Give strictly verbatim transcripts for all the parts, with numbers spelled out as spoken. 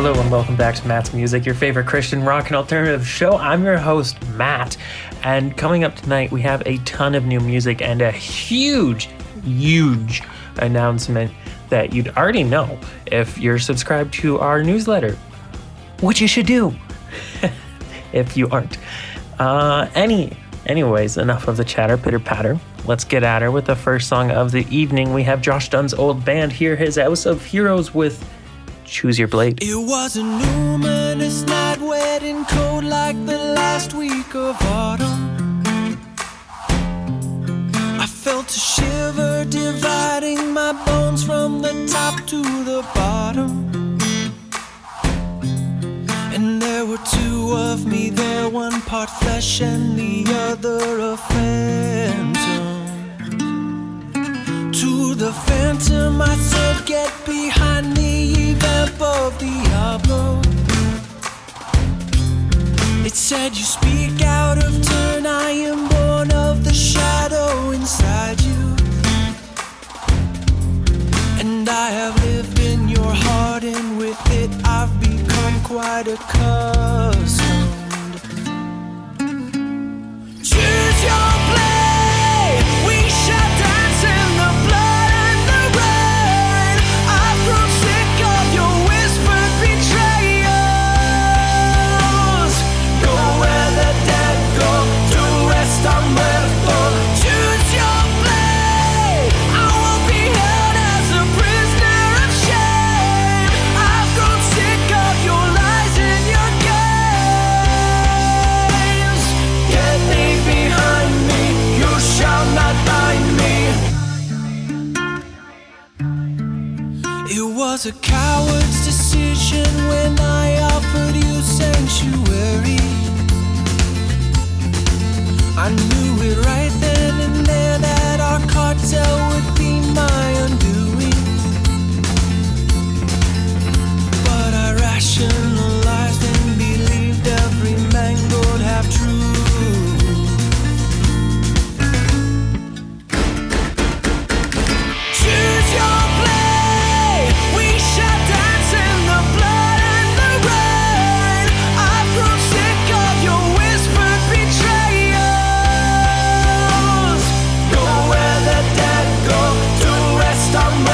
Hello and welcome back to Matt's Music, your favorite Christian rock and alternative show. I'm your host, Matt, and coming up tonight we have a ton of new music and a huge, huge announcement that you'd already know if you're subscribed to our newsletter, which you should do if you aren't. Uh, any, anyways, enough of the chatter, pitter-patter. Let's get at her with the first song of the evening. We have Josh Dunn's old band here, his House of Heroes with Choose Your Blade. It was a luminous night, wet and cold like the last week of autumn. I felt a shiver dividing my bones from the top to the bottom. And there were two of me there, one part flesh and the other a phantom. To the phantom I said, get behind me, vamp of Diablo. It said, you speak out of turn, I am born of the shadow inside you. And I have lived in your heart, and with it I've become quite accustomed. Choose your play, we shall dance in the blood. It was a coward's decision when I offered you sanctuary. I knew it right then and there that our cartel would be my undoing. But I rationalized and believed every mangled half-truth. Stop.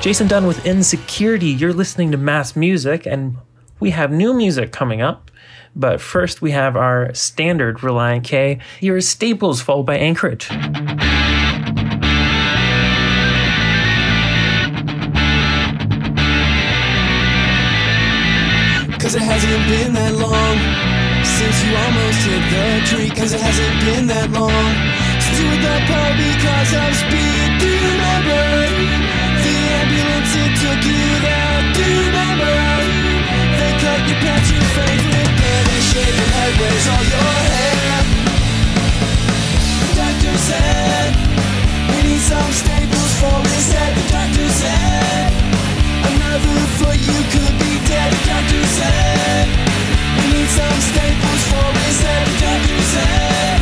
Jason Dunn with Insecurity. You're listening to Matt's Music, and we have new music coming up. But first, we have our standard Reliant K. Here is Staples, followed by Anchorage. Cause it hasn't been that long since you almost hit the tree. Cause it hasn't been that long since you were that part because of speed. Do you remember? Ambulance, it took you there. Do you remember? They cut your pants, your favorite band, and shaven head wears all your hair. The doctor said we need some staples for his head. The doctor said another foot, you could be dead. The doctor said we need some staples for his head. The doctor said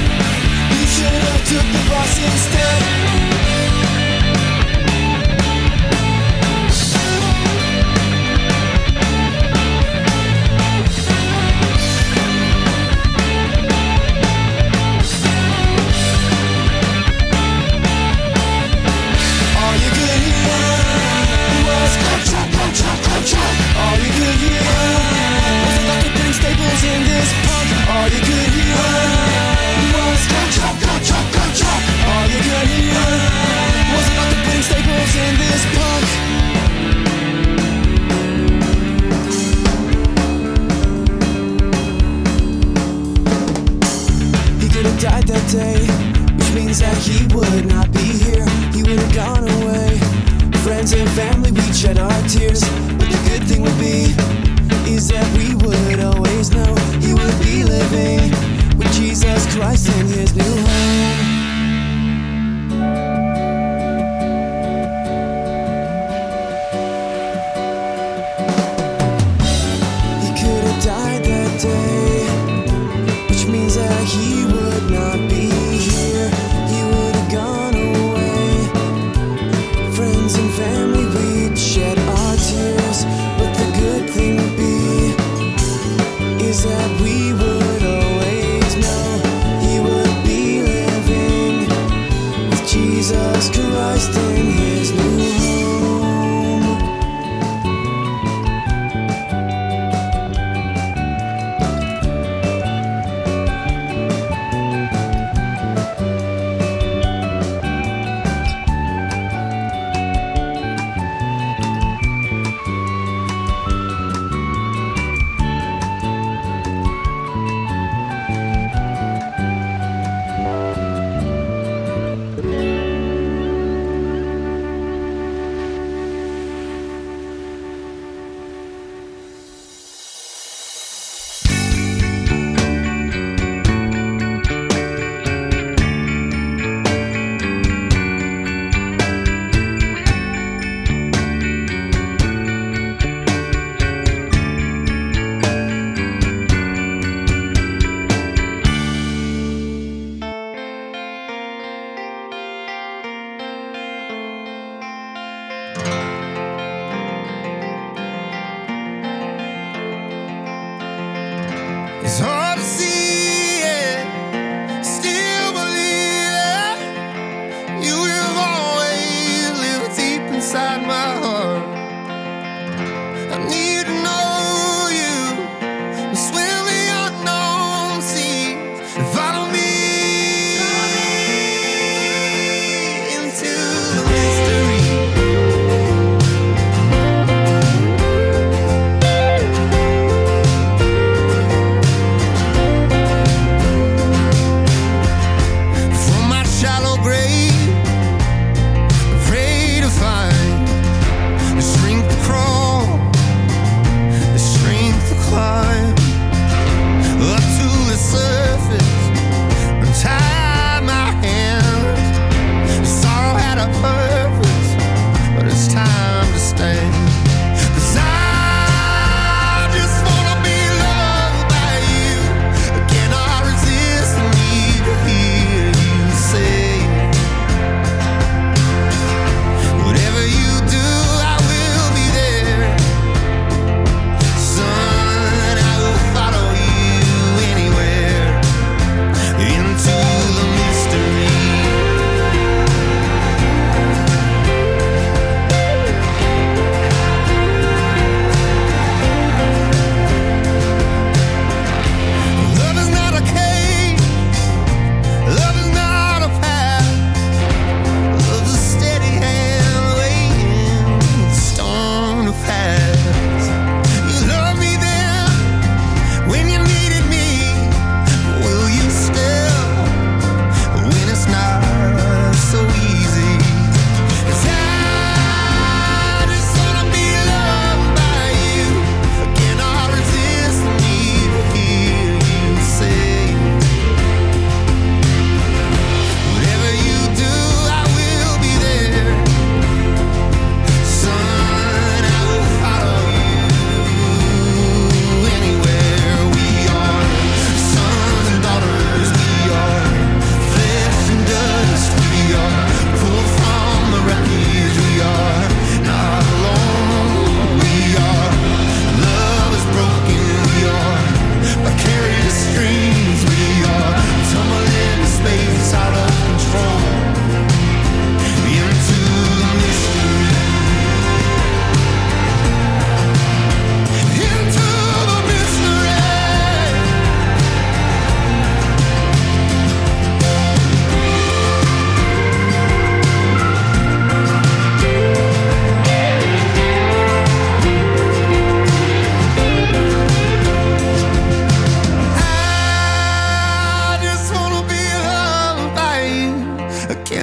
you should have took the bus instead. That we would always know he would be.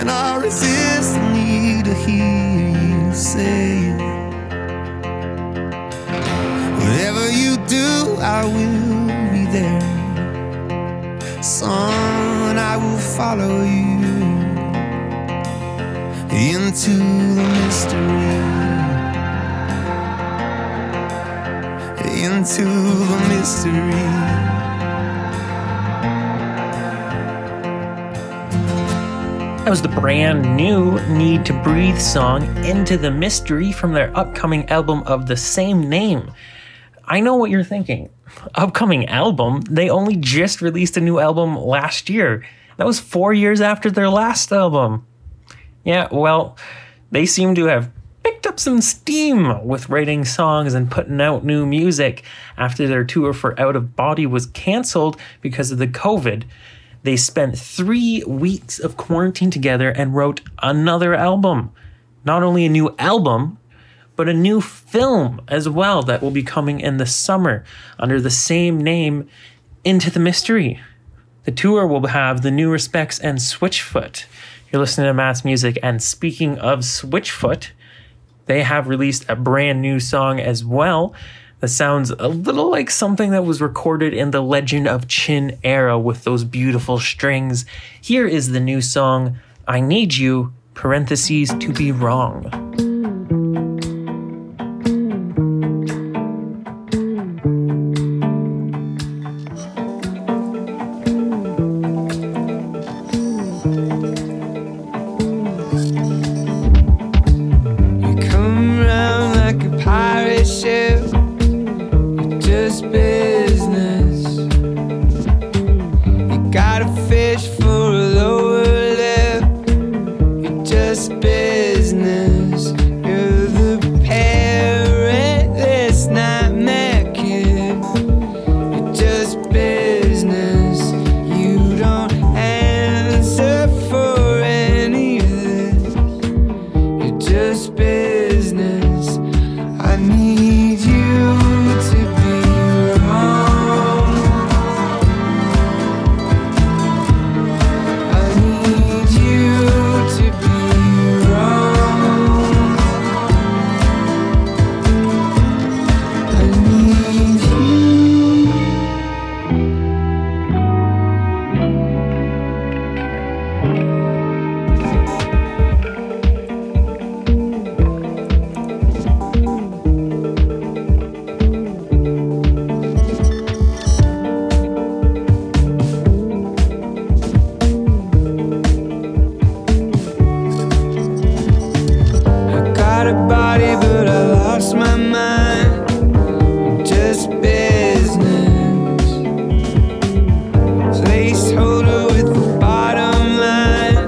and I resist the need to hear you say it. Whatever you do, I will be there. Son, I will follow you into the mystery, into the mystery. That was the brand new Need to Breathe song, Into the Mystery, from their upcoming album of the same name. I know what you're thinking. Upcoming album? They only just released a new album last year. That was four years after their last album. Yeah, well, they seem to have picked up some steam with writing songs and putting out new music after their tour for Out of Body was canceled because of the COVID. They spent three weeks of quarantine together and wrote another album. Not only a new album, but a new film as well that will be coming in the summer under the same name, Into the Mystery. The tour will have The New Respects and Switchfoot. You're listening to Matt's Music, and speaking of Switchfoot, they have released a brand new song as well. That sounds a little like something that was recorded in the Legend of Chin era with those beautiful strings. Here is the new song, I Need You, parentheses, to be wrong. Placeholder with the bottom line.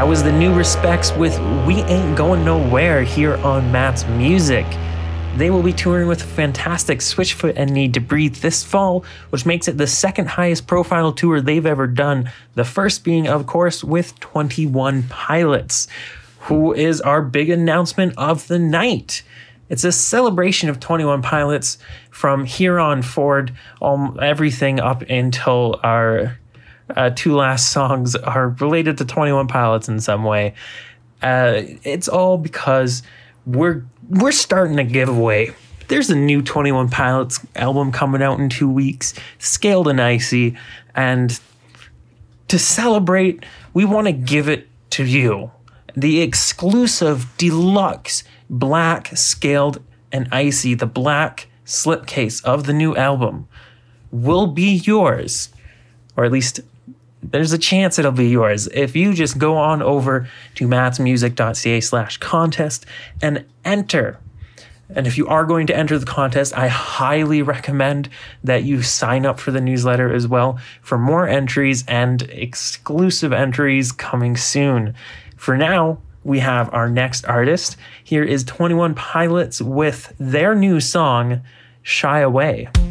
That was The New Respects with We Ain't Going Nowhere here on Matt's Music. They will be touring with fantastic Switchfoot and Need to Breathe this fall, which makes it the second highest profile tour they've ever done, the first being, of course, with Twenty One Pilots, who is our big announcement of the night. It's a celebration of Twenty One Pilots from here on forward, um, everything up until our uh, two last songs are related to Twenty One Pilots in some way. Uh, it's all because we're we're starting a giveaway. There's a new Twenty One Pilots album coming out in two weeks, Scaled and Icy, and to celebrate, we want to give it to you. The exclusive deluxe black Scaled and Icy, the black slipcase of the new album, will be yours. Or at least there's a chance it'll be yours if you just go on over to mattsmusic dot c a slash contest and enter. And if you are going to enter the contest, I highly recommend that you sign up for the newsletter as well for more entries and exclusive entries coming soon. For now, we have our next artist. Here is Twenty One Pilots with their new song, Shy Away. Shy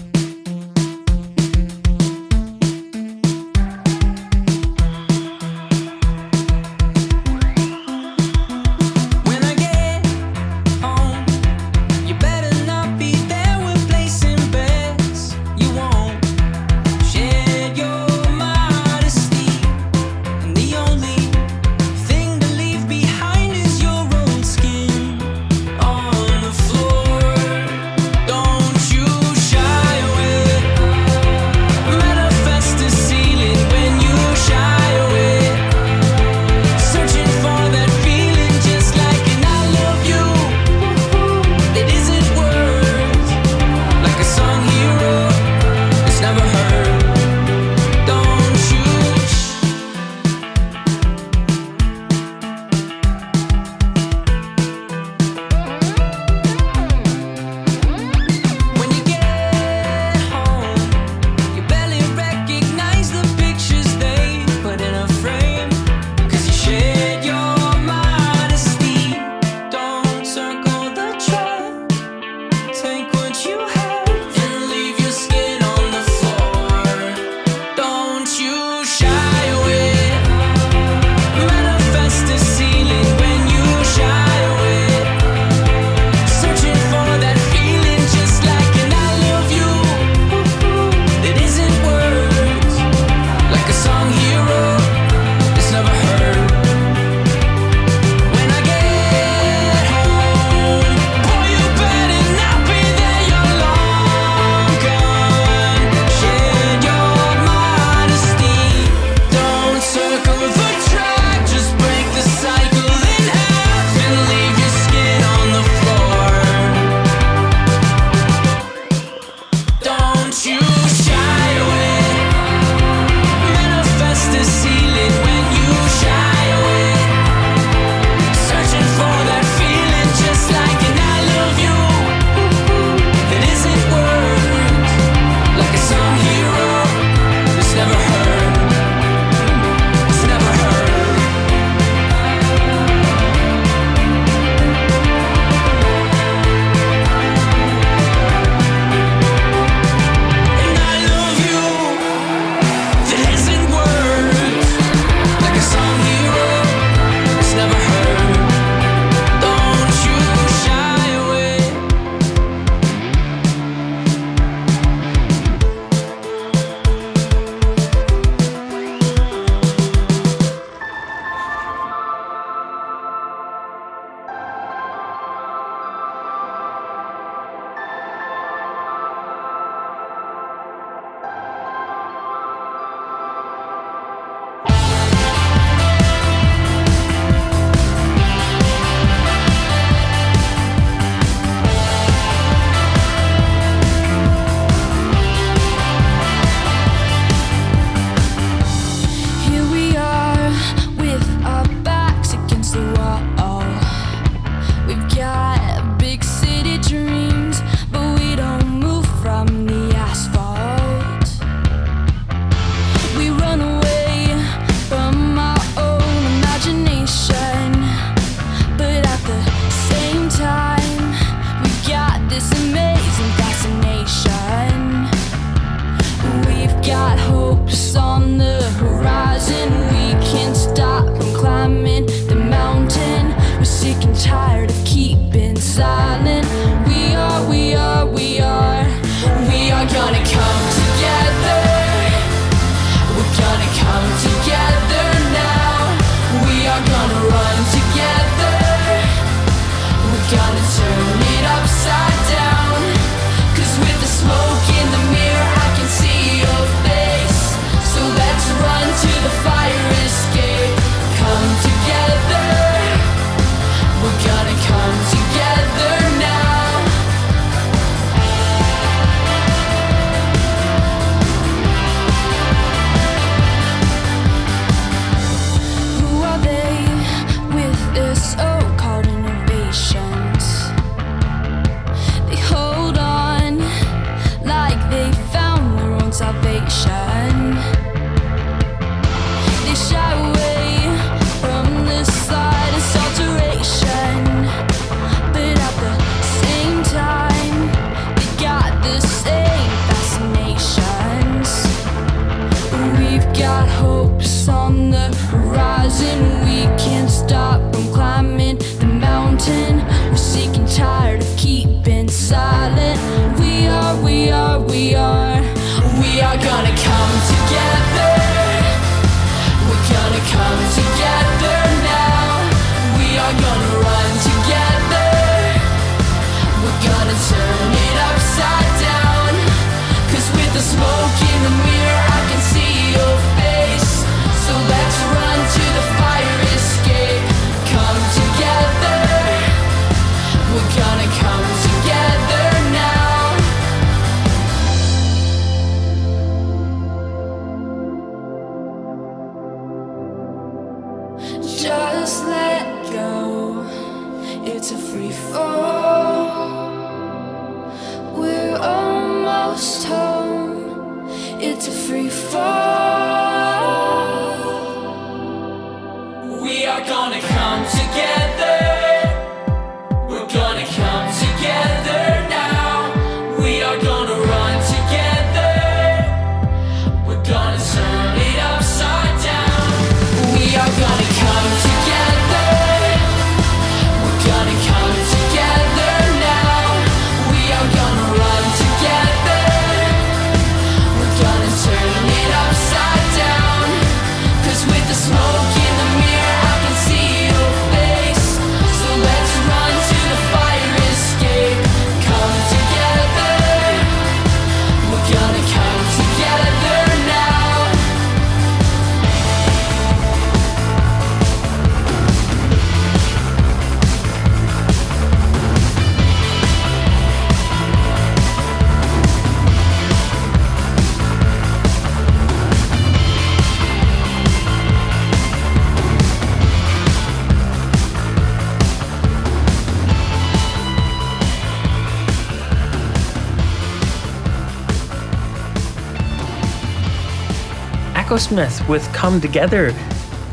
Smith with Come Together,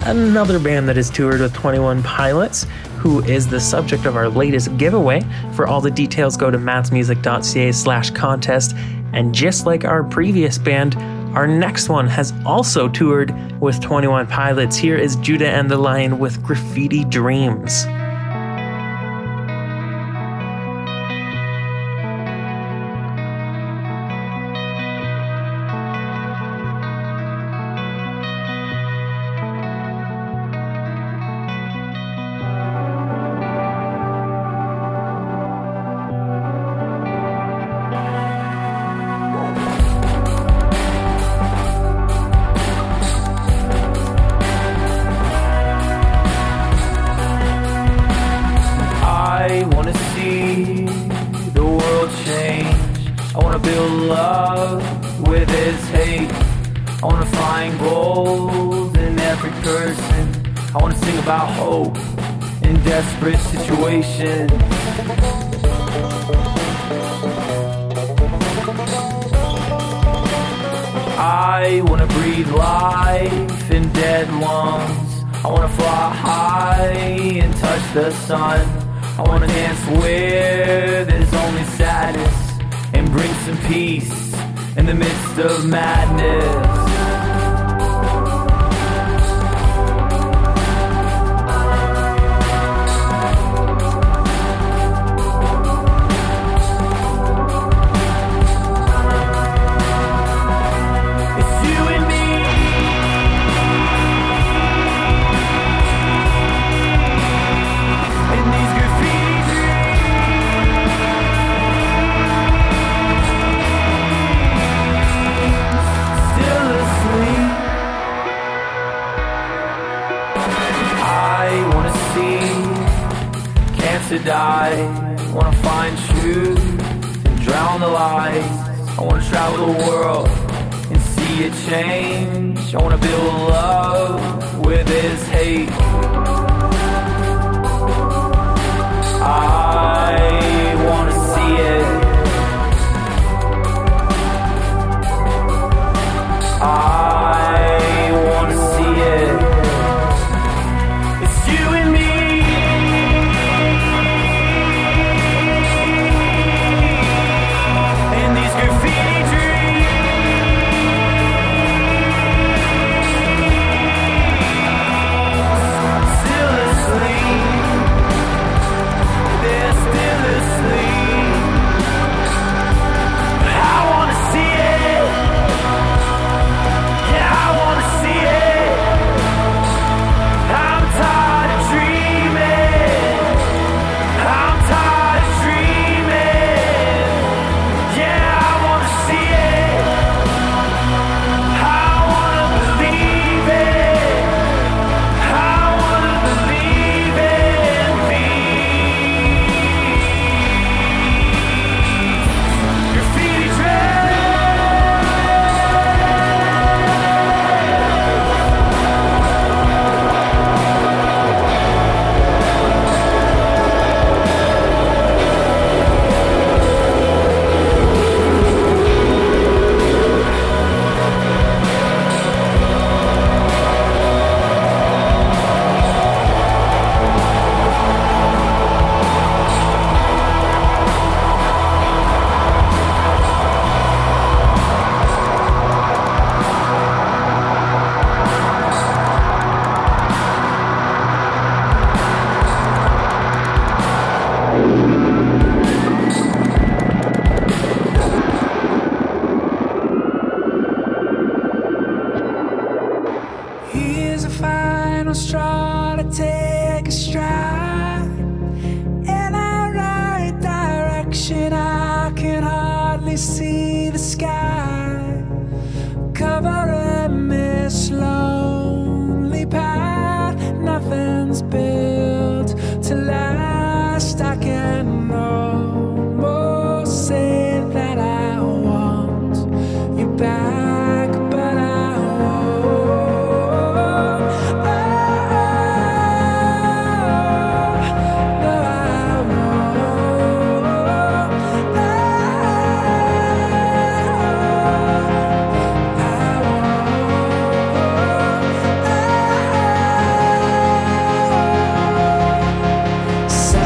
another band that has toured with Twenty One Pilots, who is the subject of our latest giveaway. For all the details, go to mattsmusic dot c a slash contest. And just like our previous band, our next one has also toured with Twenty One Pilots. Here is Judah and the Lion with Graffiti Dreams. These graffiti dreams. I wanna find truth and drown the lies. I wanna travel the world and see it change. I wanna build love with this hate. I wanna see it. I wanna see it. It's you and me. And these graffiti dreams, still asleep. They're still asleep. But I wanna see it. Yeah, I wanna see it. I'm tired of dreaming. I'm tired of dreaming. Yeah, I wanna see it. I wanna believe it. I wanna believe in me. Graffiti dread. Here's a final straw to take a stride. In our right direction, I can hardly see the sky covering this lonely path. Nothing's built to last. I can almost say that I want you back, but I won't. Side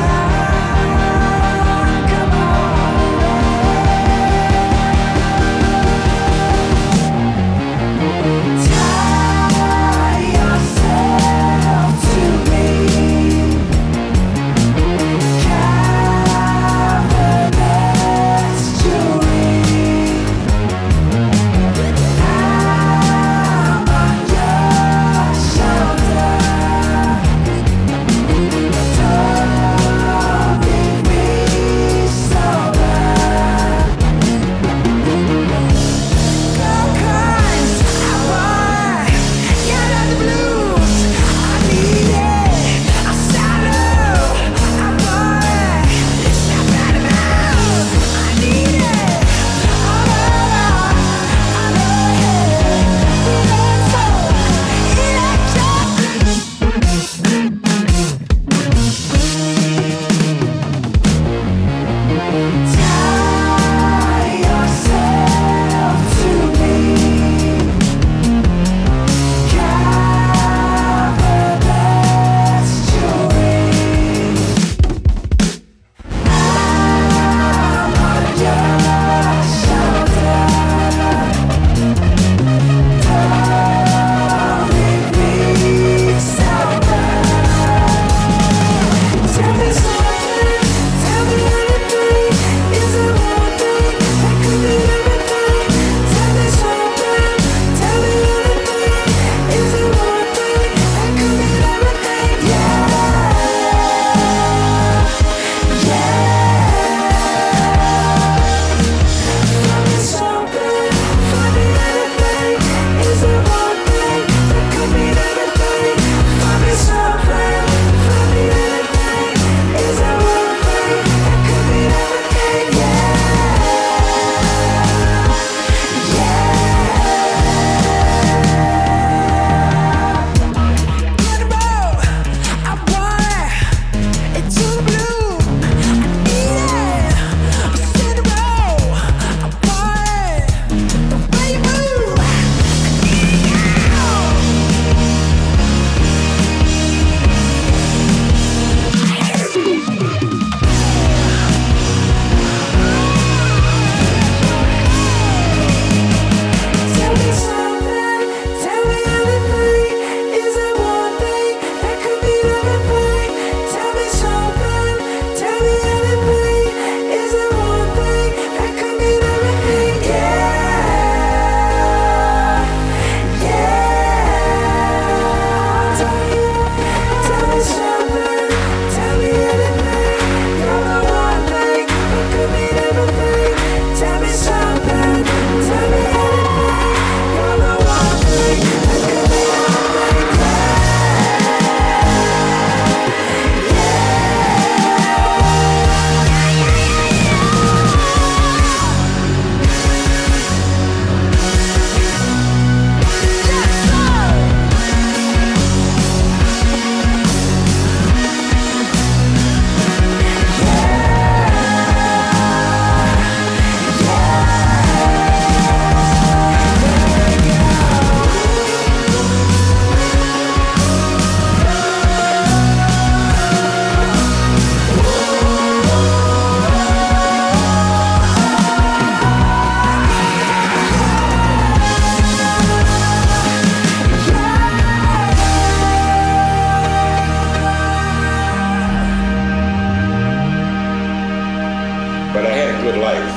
but I had a good life.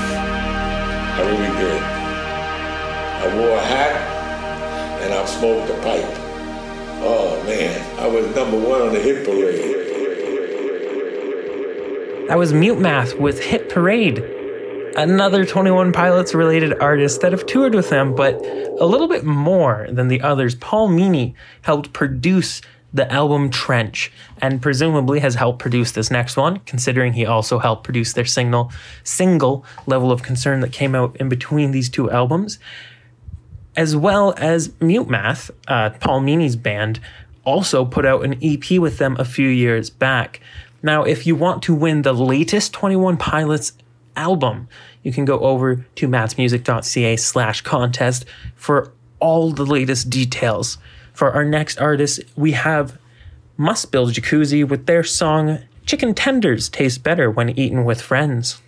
I really did. I wore a hat and I smoked a pipe. Oh man, I was number one on the hit parade. That was Mute Math with Hit Parade, another Twenty One Pilots related artist that have toured with them, but a little bit more than the others. Paul Meany helped produce the album Trench, and presumably has helped produce this next one, considering he also helped produce their single, single Level of Concern that came out in between these two albums. As well as Mute Math, uh, Paul Meany's band, also put out an E P with them a few years back. Now, if you want to win the latest Twenty One Pilots album, you can go over to mattsmusic.ca slash contest for all the latest details. For our next artist, we have Must Build Jacuzzi with their song Chicken Tenders Taste Better When Eaten With Friends.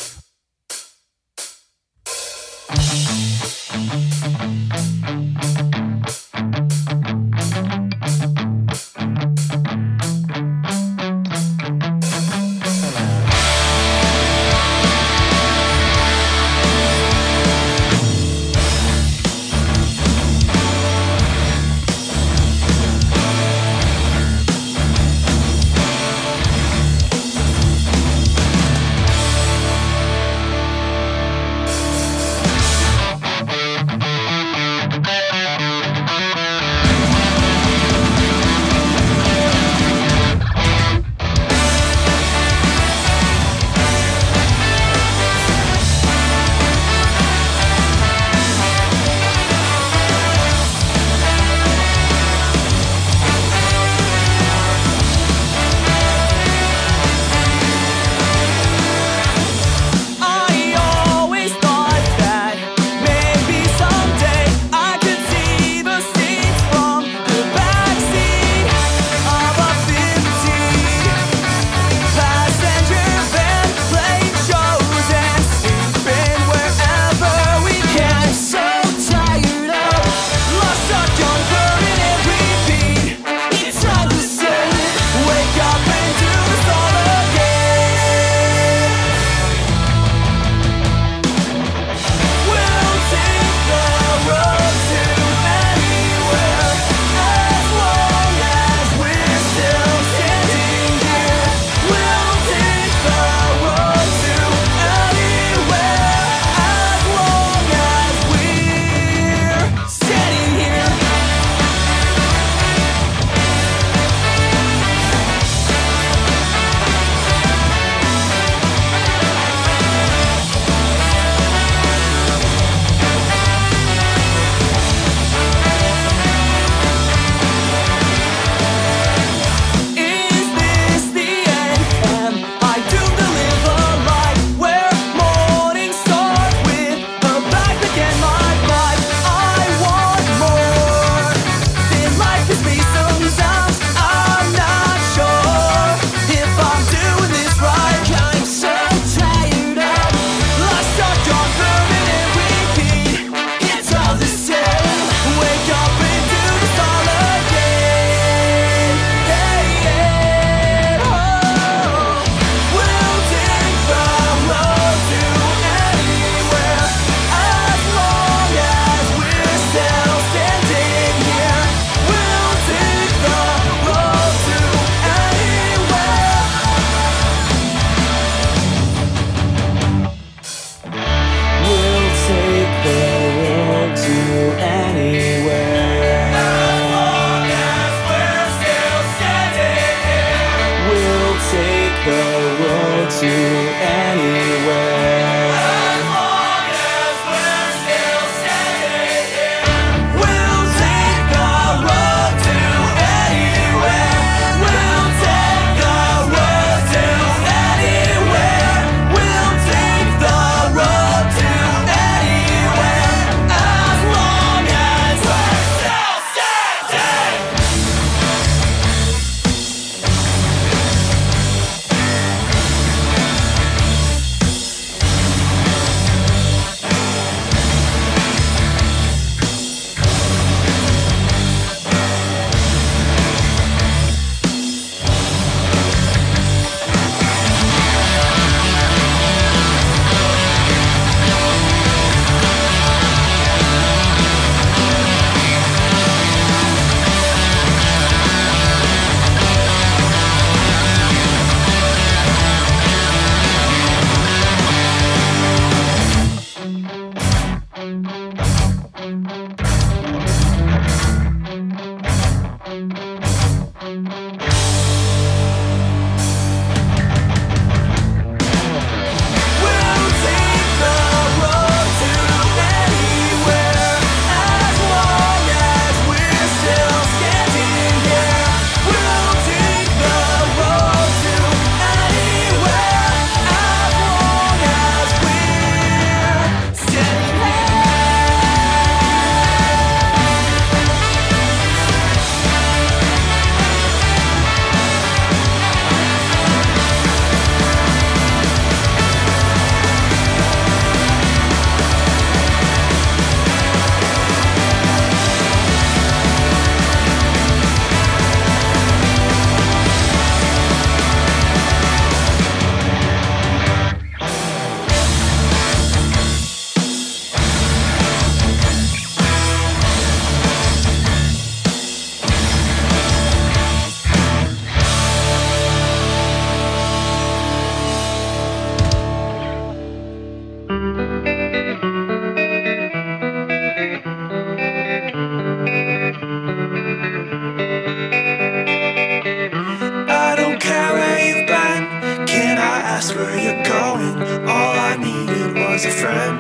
was a friend.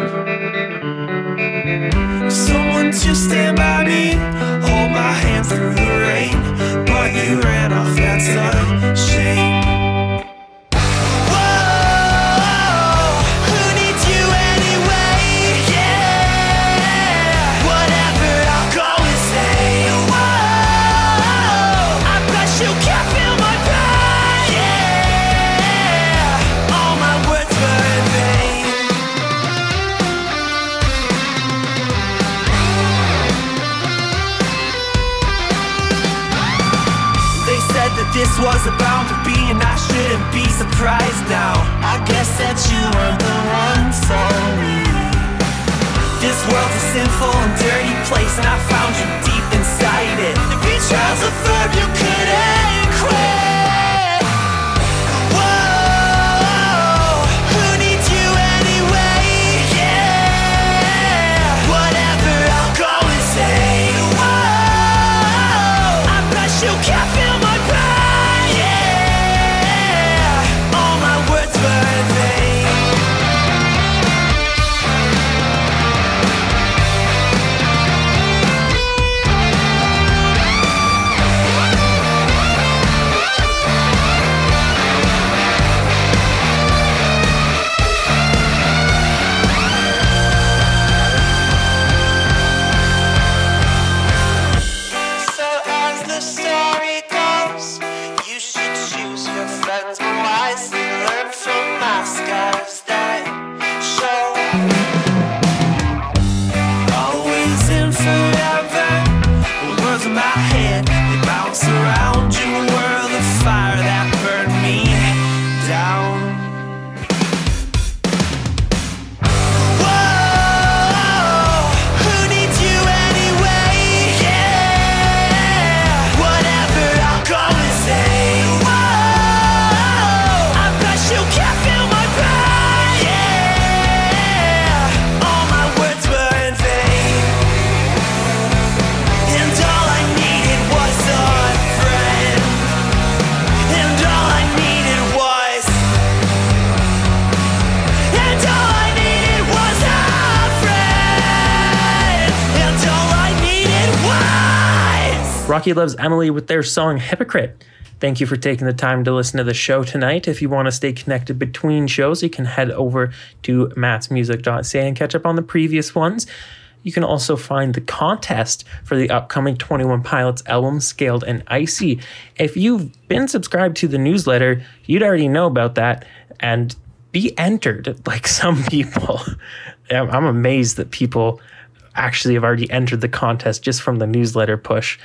Someone to stand by me, hold my hand through the rain, but you ran off, that's a shame. This was about to be, and I shouldn't be surprised now. I guess that you weren't the one for me. This world's a sinful and dirty place, and I found you deep inside it. The beach trials are firm, you couldn't quit. Rocky Loves Emily with their song Hypocrite. Thank you for taking the time to listen to the show tonight. If you want to stay connected between shows, you can head over to matts music dot c a and catch up on the previous ones. You can also find the contest for the upcoming Twenty One Pilots album, Scaled and Icy. If you've been subscribed to the newsletter, you'd already know about that and be entered like some people. I'm amazed that people actually have already entered the contest just from the newsletter push.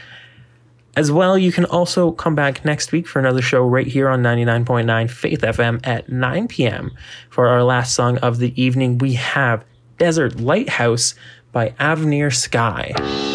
As well, you can also come back next week for another show right here on ninety-nine point nine Faith F M at nine p.m. For our last song of the evening, we have Desert Lighthouse by Avenir Sky.